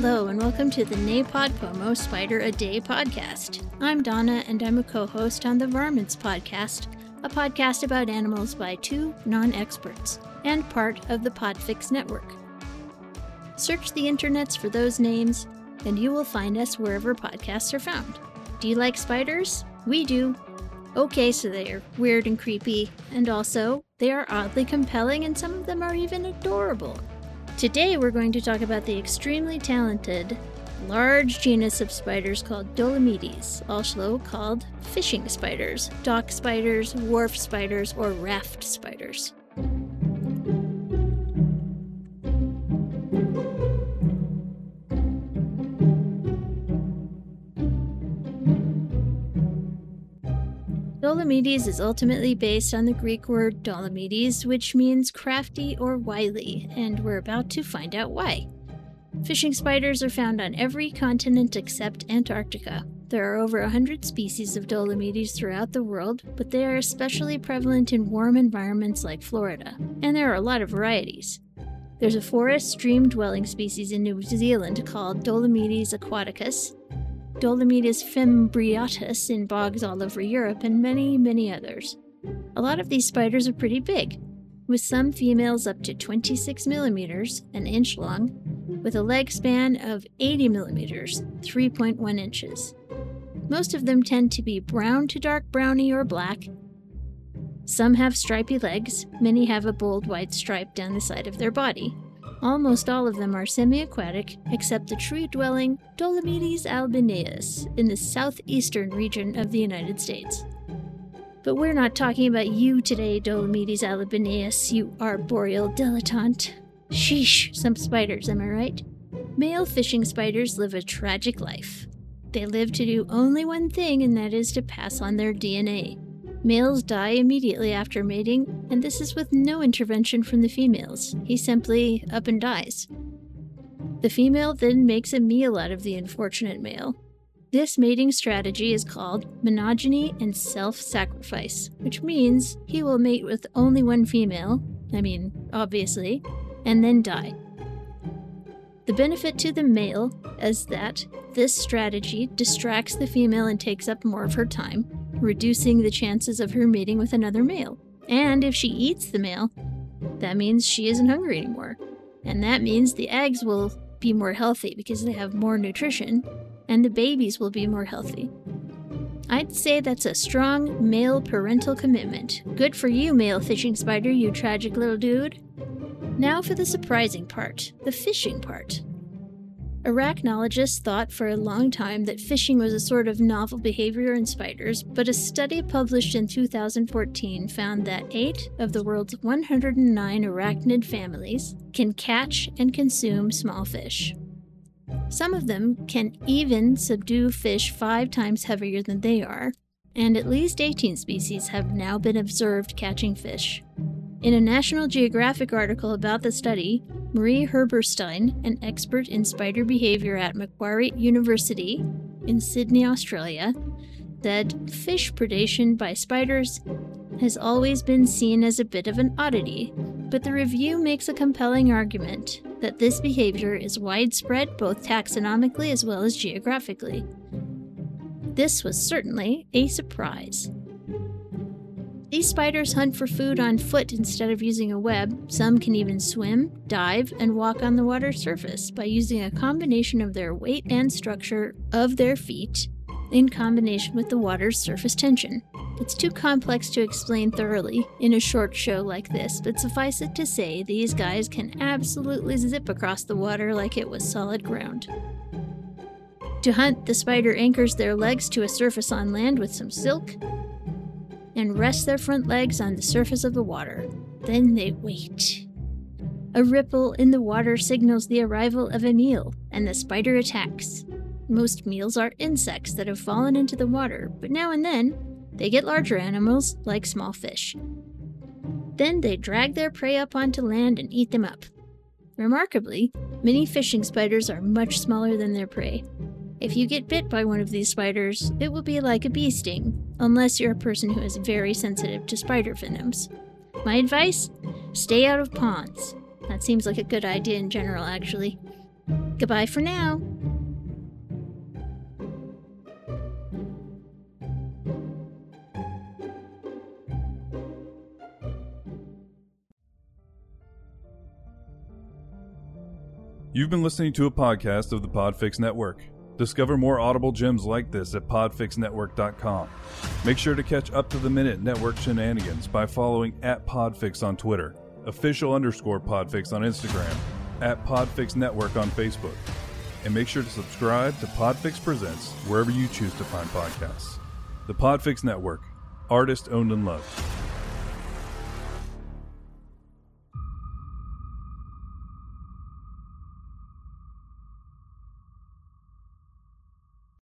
Hello and welcome to the NAPODPOMO Spider a Day podcast. I'm Donna and I'm a co-host on the Varmints podcast, a podcast about animals by two non-experts and part of the Podfix Network. Search the internets for those names and you will find us wherever podcasts are found. Do you like spiders? We do. Okay, so they are weird and creepy, and also they are oddly compelling and some of them are even adorable. Today we're going to talk about the extremely talented, large genus of spiders called Dolomedes, also called fishing spiders, dock spiders, wharf spiders, or raft spiders. Dolomedes is ultimately based on the Greek word dolomedes, which means crafty or wily, and we're about to find out why. Fishing spiders are found on every continent except Antarctica. There are over 100 species of Dolomedes throughout the world, but they are especially prevalent in warm environments like Florida, and there are a lot of varieties. There's a forest stream-dwelling species in New Zealand called Dolomedes aquaticus, Dolomedes fimbriatus in bogs all over Europe, and many, many others. A lot of these spiders are pretty big, with some females up to 26 millimeters, an inch long, with a leg span of 80 millimeters, 3.1 inches. Most of them tend to be brown to dark browny or black. Some have stripy legs, many have a bold white stripe down the side of their body. Almost all of them are semi-aquatic, except the tree-dwelling Dolomedes albinaeus in the southeastern region of the United States. But we're not talking about you today, Dolomedes albinaeus, you arboreal dilettante. Sheesh, some spiders, am I right? Male fishing spiders live a tragic life. They live to do only one thing, and that is to pass on their DNA. Males die immediately after mating, and this is with no intervention from the females. He simply up and dies. The female then makes a meal out of the unfortunate male. This mating strategy is called monogamy and self-sacrifice, which means he will mate with only one female, obviously, and then die. The benefit to the male is that this strategy distracts the female and takes up more of her time, reducing the chances of her mating with another male. And if she eats the male, that means she isn't hungry anymore. And that means the eggs will be more healthy because they have more nutrition, and the babies will be more healthy. I'd say that's a strong male parental commitment. Good for you, male fishing spider, you tragic little dude. Now for the surprising part, the fishing part. Arachnologists thought for a long time that fishing was a sort of novel behavior in spiders, but a study published in 2014 found that 8 of the world's 109 arachnid families can catch and consume small fish. Some of them can even subdue fish 5 times heavier than they are, and at least 18 species have now been observed catching fish. In a National Geographic article about the study, Marie Herberstein, an expert in spider behavior at Macquarie University in Sydney, Australia, said fish predation by spiders has always been seen as a bit of an oddity, but the review makes a compelling argument that this behavior is widespread both taxonomically as well as geographically. This was certainly a surprise. These spiders hunt for food on foot instead of using a web. Some can even swim, dive, and walk on the water surface by using a combination of their weight and structure of their feet in combination with the water's surface tension. It's too complex to explain thoroughly in a short show like this, but suffice it to say, these guys can absolutely zip across the water like it was solid ground. To hunt, the spider anchors their legs to a surface on land with some silk, and rest their front legs on the surface of the water. Then they wait. A ripple in the water signals the arrival of a meal, and the spider attacks. Most meals are insects that have fallen into the water, but now and then, they get larger animals, like small fish. Then they drag their prey up onto land and eat them up. Remarkably, many fishing spiders are much smaller than their prey. If you get bit by one of these spiders, it will be like a bee sting, unless you're a person who is very sensitive to spider venoms. My advice? Stay out of ponds. That seems like a good idea in general, actually. Goodbye for now. You've been listening to a podcast of the Podfix Network. Discover more audible gems like this at podfixnetwork.com. Make sure to catch up-to-the-minute network shenanigans by following @Podfix on Twitter, official_Podfix on Instagram, @Podfix Network on Facebook. And make sure to subscribe to Podfix Presents wherever you choose to find podcasts. The Podfix Network, artist owned and loved.